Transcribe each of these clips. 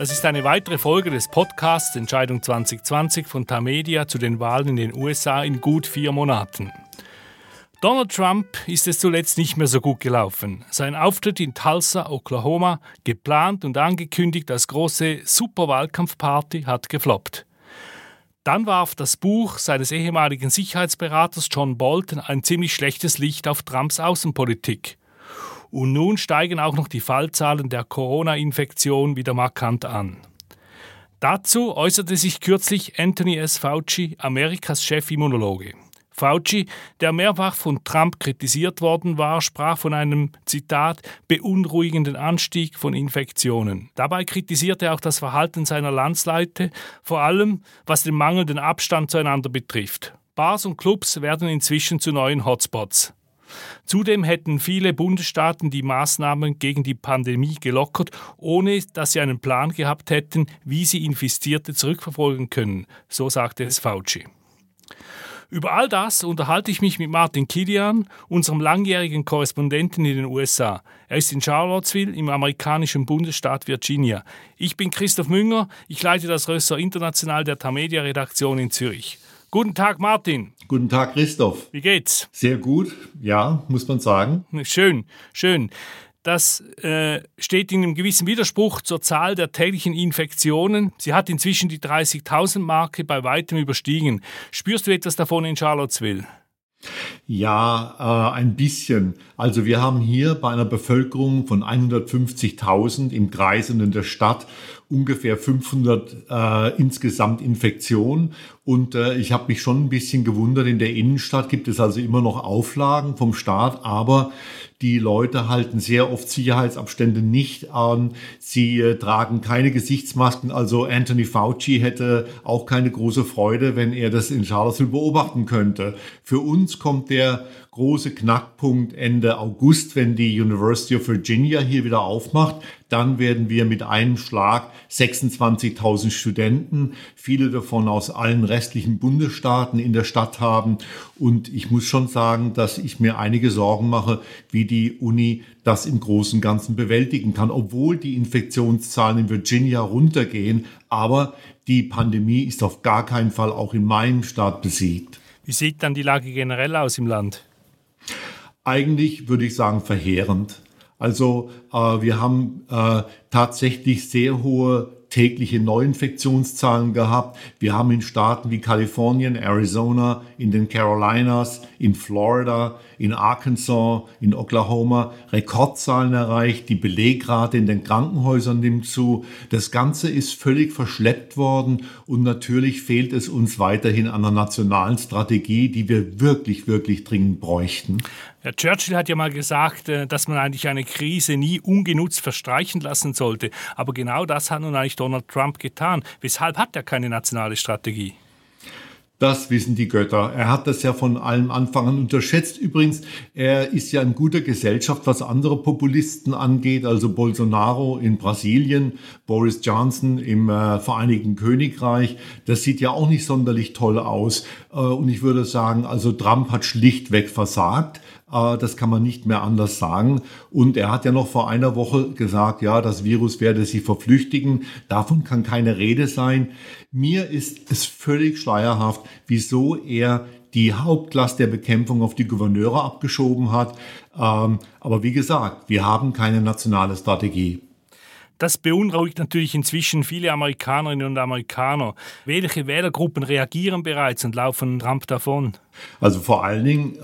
Das ist eine weitere Folge des Podcasts Entscheidung 2020 von Tamedia zu den Wahlen in den USA in gut 4 Monaten. Donald Trump ist es zuletzt nicht mehr so gut gelaufen. Sein Auftritt in Tulsa, Oklahoma, geplant und angekündigt als große Superwahlkampfparty, hat gefloppt. Dann warf das Buch seines ehemaligen Sicherheitsberaters John Bolton ein ziemlich schlechtes Licht auf Trumps Außenpolitik. Und nun steigen auch noch die Fallzahlen der Corona-Infektion wieder markant an. Dazu äußerte sich kürzlich Anthony S. Fauci, Amerikas Chefimmunologe. Fauci, der mehrfach von Trump kritisiert worden war, sprach von einem, Zitat, beunruhigenden Anstieg von Infektionen. Dabei kritisierte er auch das Verhalten seiner Landsleute, vor allem was den mangelnden Abstand zueinander betrifft. Bars und Clubs werden inzwischen zu neuen Hotspots. Zudem hätten viele Bundesstaaten die Maßnahmen gegen die Pandemie gelockert, ohne dass sie einen Plan gehabt hätten, wie sie Infizierte zurückverfolgen können, so sagte es Fauci. Über all das unterhalte ich mich mit Martin Kilian, unserem langjährigen Korrespondenten in den USA. Er ist in Charlottesville im amerikanischen Bundesstaat Virginia. Ich bin Christoph Münger, ich leite das Ressort International der Tamedia-Redaktion in Zürich. Guten Tag, Martin. Guten Tag, Christoph. Wie geht's? Sehr gut, ja, muss man sagen. Schön, schön. Das steht in einem gewissen Widerspruch zur Zahl der täglichen Infektionen. Sie hat inzwischen die 30.000-Marke bei weitem überstiegen. Spürst du etwas davon in Charlottesville? Ja, ein bisschen. Also wir haben hier bei einer Bevölkerung von 150.000 im Kreisenden der Stadt ungefähr 500 insgesamt Infektionen. Und ich habe mich schon ein bisschen gewundert, in der Innenstadt gibt es also immer noch Auflagen vom Staat, aber die Leute halten sehr oft Sicherheitsabstände nicht an. Sie tragen keine Gesichtsmasken. Also Anthony Fauci hätte auch keine große Freude, wenn er das in Charlottesville beobachten könnte. Für uns kommt der große Knackpunkt Ende August, wenn die University of Virginia hier wieder aufmacht. Dann werden wir mit einem Schlag 26.000 Studenten, viele davon aus allen restlichen Bundesstaaten in der Stadt haben. Und ich muss schon sagen, dass ich mir einige Sorgen mache, wie die Uni das im Großen und Ganzen bewältigen kann, obwohl die Infektionszahlen in Virginia runtergehen. Aber die Pandemie ist auf gar keinen Fall auch in meinem Staat besiegt. Wie sieht dann die Lage generell aus im Land? Eigentlich würde ich sagen verheerend. Also wir haben tatsächlich sehr hohe tägliche Neuinfektionszahlen gehabt. Wir haben in Staaten wie Kalifornien, Arizona, in den Carolinas, in Florida, in Arkansas, in Oklahoma Rekordzahlen erreicht. Die Belegrate in den Krankenhäusern nimmt zu. Das Ganze ist völlig verschleppt worden und natürlich fehlt es uns weiterhin an einer nationalen Strategie, die wir wirklich, wirklich dringend bräuchten. Herr Churchill hat ja mal gesagt, dass man eigentlich eine Krise nie ungenutzt verstreichen lassen sollte. Aber genau das hat nun eigentlich Donald Trump getan. Weshalb hat er keine nationale Strategie? Das wissen die Götter. Er hat das ja von allem Anfang an unterschätzt. Übrigens, er ist ja in guter Gesellschaft, was andere Populisten angeht. Also Bolsonaro in Brasilien, Boris Johnson im Vereinigten Königreich. Das sieht ja auch nicht sonderlich toll aus. Und ich würde sagen, also Trump hat schlichtweg versagt. Das kann man nicht mehr anders sagen. Und er hat ja noch vor einer Woche gesagt, ja, das Virus werde sie verflüchtigen. Davon kann keine Rede sein. Mir ist es völlig schleierhaft, wieso er die Hauptlast der Bekämpfung auf die Gouverneure abgeschoben hat. Aber wie gesagt, wir haben keine nationale Strategie. Das beunruhigt natürlich inzwischen viele Amerikanerinnen und Amerikaner. Welche Wählergruppen reagieren bereits und laufen Trump davon? Also vor allen Dingen,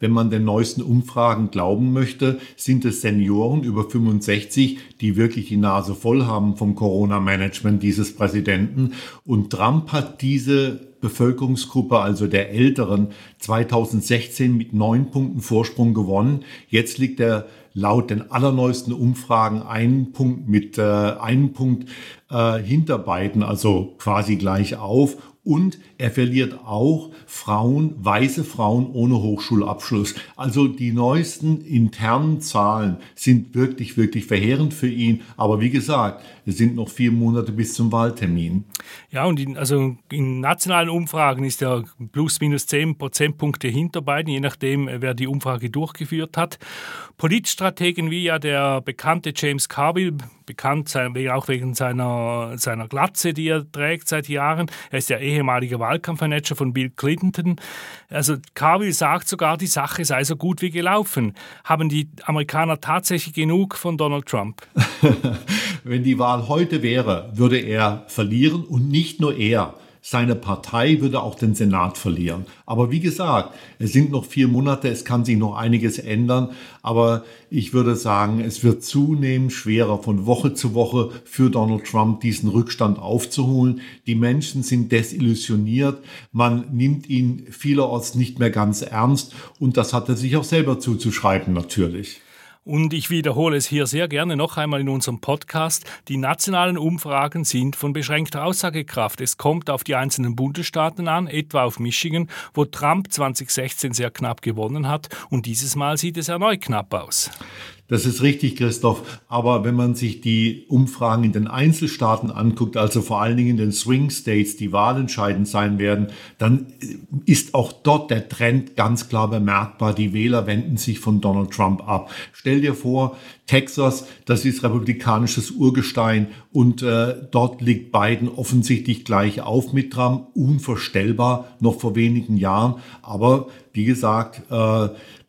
wenn man den neuesten Umfragen glauben möchte, sind es Senioren über 65, die wirklich die Nase voll haben vom Corona-Management dieses Präsidenten. Und Trump hat diese Bevölkerungsgruppe, also der Älteren, 2016 mit 9 Punkten Vorsprung gewonnen. Jetzt liegt er laut den allerneuesten Umfragen einem Punkt hinter Biden, also quasi gleich auf. Und Er verliert auch Frauen, weiße Frauen ohne Hochschulabschluss. Also die neuesten internen Zahlen sind wirklich, wirklich verheerend für ihn. Aber wie gesagt, es sind noch 4 Monate bis zum Wahltermin. Ja, und in nationalen Umfragen ist er plus minus 10 Prozentpunkte hinter Biden, je nachdem, wer die Umfrage durchgeführt hat. Politstrategen wie ja der bekannte James Carville, bekannt auch wegen seiner Glatze, die er trägt seit Jahren. Er ist ja ehemaliger Wahlkampfmanager von Bill Clinton. Also Carville sagt sogar, die Sache sei so gut wie gelaufen. Haben die Amerikaner tatsächlich genug von Donald Trump? Wenn die Wahl heute wäre, würde er verlieren und nicht nur er. Seine Partei würde auch den Senat verlieren. Aber wie gesagt, es sind noch 4 Monate, es kann sich noch einiges ändern. Aber ich würde sagen, es wird zunehmend schwerer von Woche zu Woche für Donald Trump diesen Rückstand aufzuholen. Die Menschen sind desillusioniert, man nimmt ihn vielerorts nicht mehr ganz ernst. Und das hat er sich auch selber zuzuschreiben natürlich. Und ich wiederhole es hier sehr gerne noch einmal in unserem Podcast. Die nationalen Umfragen sind von beschränkter Aussagekraft. Es kommt auf die einzelnen Bundesstaaten an, etwa auf Michigan, wo Trump 2016 sehr knapp gewonnen hat. Und dieses Mal sieht es erneut knapp aus. Das ist richtig, Christoph. Aber wenn man sich die Umfragen in den Einzelstaaten anguckt, also vor allen Dingen in den Swing States, die wahlentscheidend sein werden, dann ist auch dort der Trend ganz klar bemerkbar. Die Wähler wenden sich von Donald Trump ab. Stell dir vor, Texas, das ist republikanisches Urgestein und dort liegt Biden offensichtlich gleich auf mit Trump. Unvorstellbar, noch vor wenigen Jahren. Aber wie gesagt,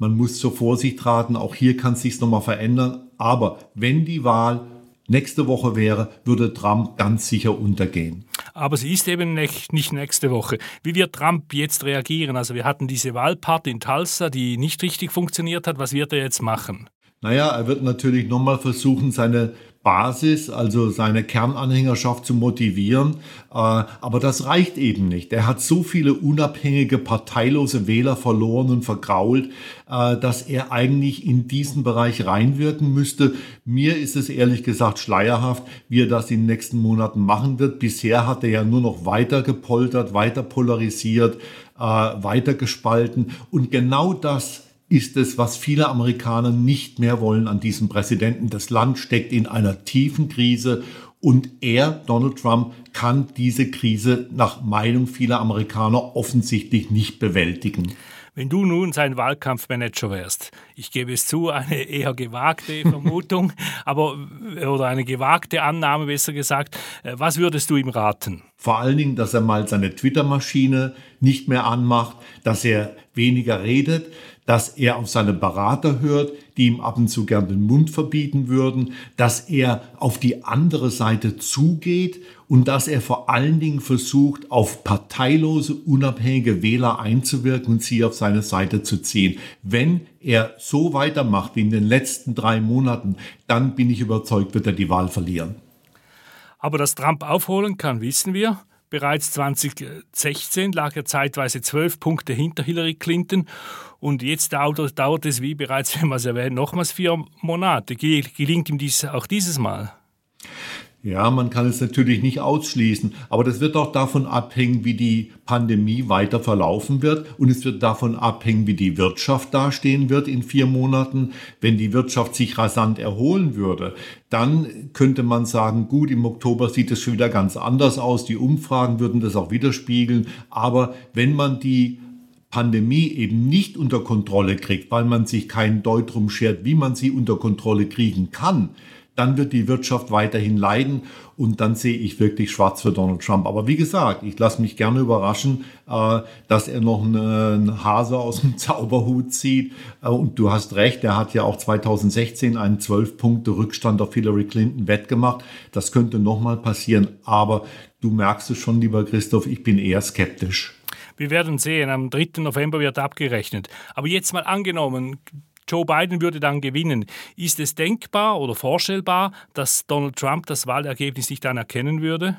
man muss zur Vorsicht raten, auch hier kann es sich nochmal verändern. Aber wenn die Wahl nächste Woche wäre, würde Trump ganz sicher untergehen. Aber sie ist eben nicht nächste Woche. Wie wird Trump jetzt reagieren? Also wir hatten diese Wahlparty in Tulsa, die nicht richtig funktioniert hat. Was wird er jetzt machen? Naja, er wird natürlich nochmal versuchen, seine Basis, also seine Kernanhängerschaft zu motivieren. Aber das reicht eben nicht. Er hat so viele unabhängige, parteilose Wähler verloren und vergrault, dass er eigentlich in diesen Bereich reinwirken müsste. Mir ist es ehrlich gesagt schleierhaft, wie er das in den nächsten Monaten machen wird. Bisher hat er ja nur noch weiter gepoltert, weiter polarisiert, weiter gespalten. Und genau das ist es, was viele Amerikaner nicht mehr wollen an diesem Präsidenten. Das Land steckt in einer tiefen Krise und er, Donald Trump, kann diese Krise nach Meinung vieler Amerikaner offensichtlich nicht bewältigen. Wenn du nun sein Wahlkampfmanager wärst, ich gebe es zu, eine eher gewagte Vermutung, oder eine gewagte Annahme besser gesagt, was würdest du ihm raten? Vor allen Dingen, dass er mal seine Twitter-Maschine nicht mehr anmacht, dass er weniger redet, dass er auf seine Berater hört, die ihm ab und zu gern den Mund verbieten würden, dass er auf die andere Seite zugeht und dass er vor allen Dingen versucht, auf parteilose, unabhängige Wähler einzuwirken und sie auf seine Seite zu ziehen. Wenn er so weitermacht wie in den letzten 3 Monaten, dann bin ich überzeugt, wird er die Wahl verlieren. Aber dass Trump aufholen kann, wissen wir. Bereits 2016 lag er zeitweise 12 Punkte hinter Hillary Clinton und jetzt dauert es, wie bereits, wenn man es erwähnt, nochmals 4 Monate. Gelingt ihm dies auch dieses Mal? Ja, man kann es natürlich nicht ausschließen, aber das wird auch davon abhängen, wie die Pandemie weiter verlaufen wird und es wird davon abhängen, wie die Wirtschaft dastehen wird in 4 Monaten. Wenn die Wirtschaft sich rasant erholen würde, dann könnte man sagen, gut, im Oktober sieht es schon wieder ganz anders aus, die Umfragen würden das auch widerspiegeln, aber wenn man die Pandemie eben nicht unter Kontrolle kriegt, weil man sich keinen Deut drum schert, wie man sie unter Kontrolle kriegen kann, dann wird die Wirtschaft weiterhin leiden und dann sehe ich wirklich schwarz für Donald Trump. Aber wie gesagt, ich lasse mich gerne überraschen, dass er noch einen Hase aus dem Zauberhut zieht. Und du hast recht, er hat ja auch 2016 einen 12-Punkte-Rückstand auf Hillary Clinton wettgemacht. Das könnte nochmal passieren, aber du merkst es schon, lieber Christoph, ich bin eher skeptisch. Wir werden sehen, am 3. November wird abgerechnet. Aber jetzt mal angenommen, Joe Biden würde dann gewinnen. Ist es denkbar oder vorstellbar, dass Donald Trump das Wahlergebnis nicht anerkennen würde?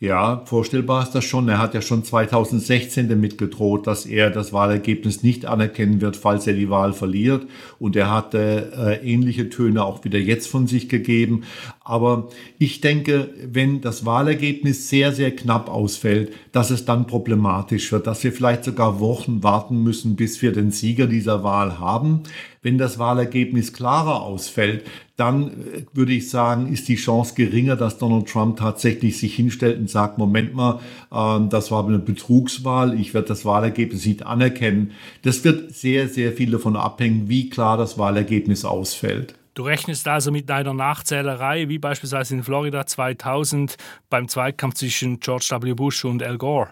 Ja, vorstellbar ist das schon. Er hat ja schon 2016 damit gedroht, dass er das Wahlergebnis nicht anerkennen wird, falls er die Wahl verliert. Und er hatte ähnliche Töne auch wieder jetzt von sich gegeben. Aber ich denke, wenn das Wahlergebnis sehr, sehr knapp ausfällt, dass es dann problematisch wird, dass wir vielleicht sogar Wochen warten müssen, bis wir den Sieger dieser Wahl haben. Wenn das Wahlergebnis klarer ausfällt, dann würde ich sagen, ist die Chance geringer, dass Donald Trump tatsächlich sich hinstellt und sagt, Moment mal, das war eine Betrugswahl, ich werde das Wahlergebnis nicht anerkennen. Das wird sehr, sehr viel davon abhängen, wie klar das Wahlergebnis ausfällt. Du rechnest also mit einer Nachzählerei, wie beispielsweise in Florida 2000 beim Zweikampf zwischen George W. Bush und Al Gore.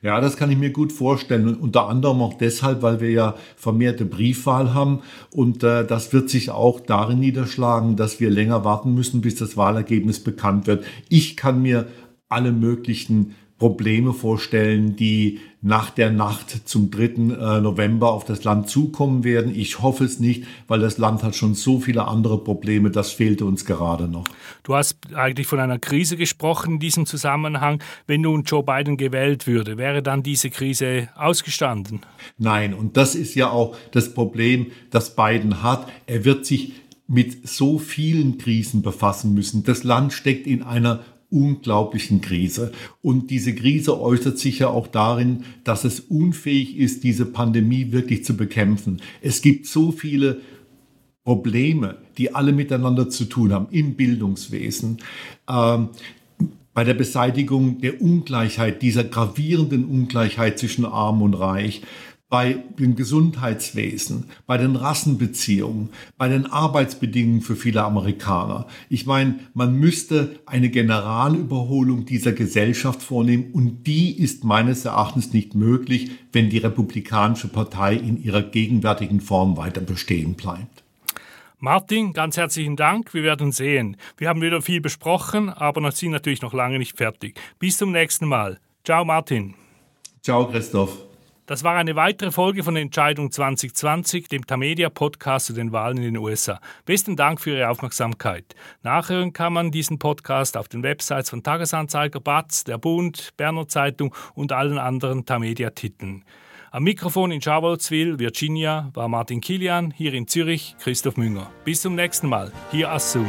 Ja, das kann ich mir gut vorstellen und unter anderem auch deshalb, weil wir ja vermehrte Briefwahl haben und das wird sich auch darin niederschlagen, dass wir länger warten müssen, bis das Wahlergebnis bekannt wird. Ich kann mir alle möglichen Probleme vorstellen, die nach der Nacht zum 3. November auf das Land zukommen werden. Ich hoffe es nicht, weil das Land hat schon so viele andere Probleme, das fehlte uns gerade noch. Du hast eigentlich von einer Krise gesprochen in diesem Zusammenhang. Wenn nun Joe Biden gewählt würde, wäre dann diese Krise ausgestanden? Nein, und das ist ja auch das Problem, das Biden hat. Er wird sich mit so vielen Krisen befassen müssen. Das Land steckt in einer unglaublichen Krise. Und diese Krise äußert sich ja auch darin, dass es unfähig ist, diese Pandemie wirklich zu bekämpfen. Es gibt so viele Probleme, die alle miteinander zu tun haben, im Bildungswesen, bei der Beseitigung der Ungleichheit, dieser gravierenden Ungleichheit zwischen Arm und Reich, bei dem Gesundheitswesen, bei den Rassenbeziehungen, bei den Arbeitsbedingungen für viele Amerikaner. Ich meine, man müsste eine Generalüberholung dieser Gesellschaft vornehmen und die ist meines Erachtens nicht möglich, wenn die Republikanische Partei in ihrer gegenwärtigen Form weiter bestehen bleibt. Martin, ganz herzlichen Dank. Wir werden sehen. Wir haben wieder viel besprochen, aber sind natürlich noch lange nicht fertig. Bis zum nächsten Mal. Ciao, Martin. Ciao, Christoph. Das war eine weitere Folge von Entscheidung 2020, dem Tamedia-Podcast zu den Wahlen in den USA. Besten Dank für Ihre Aufmerksamkeit. Nachhören kann man diesen Podcast auf den Websites von Tagesanzeiger, BAZ, der Bund, Berner Zeitung und allen anderen Tamedia-Titeln. Am Mikrofon in Charlottesville, Virginia, war Martin Kilian, hier in Zürich Christoph Münger. Bis zum nächsten Mal, hier Assun.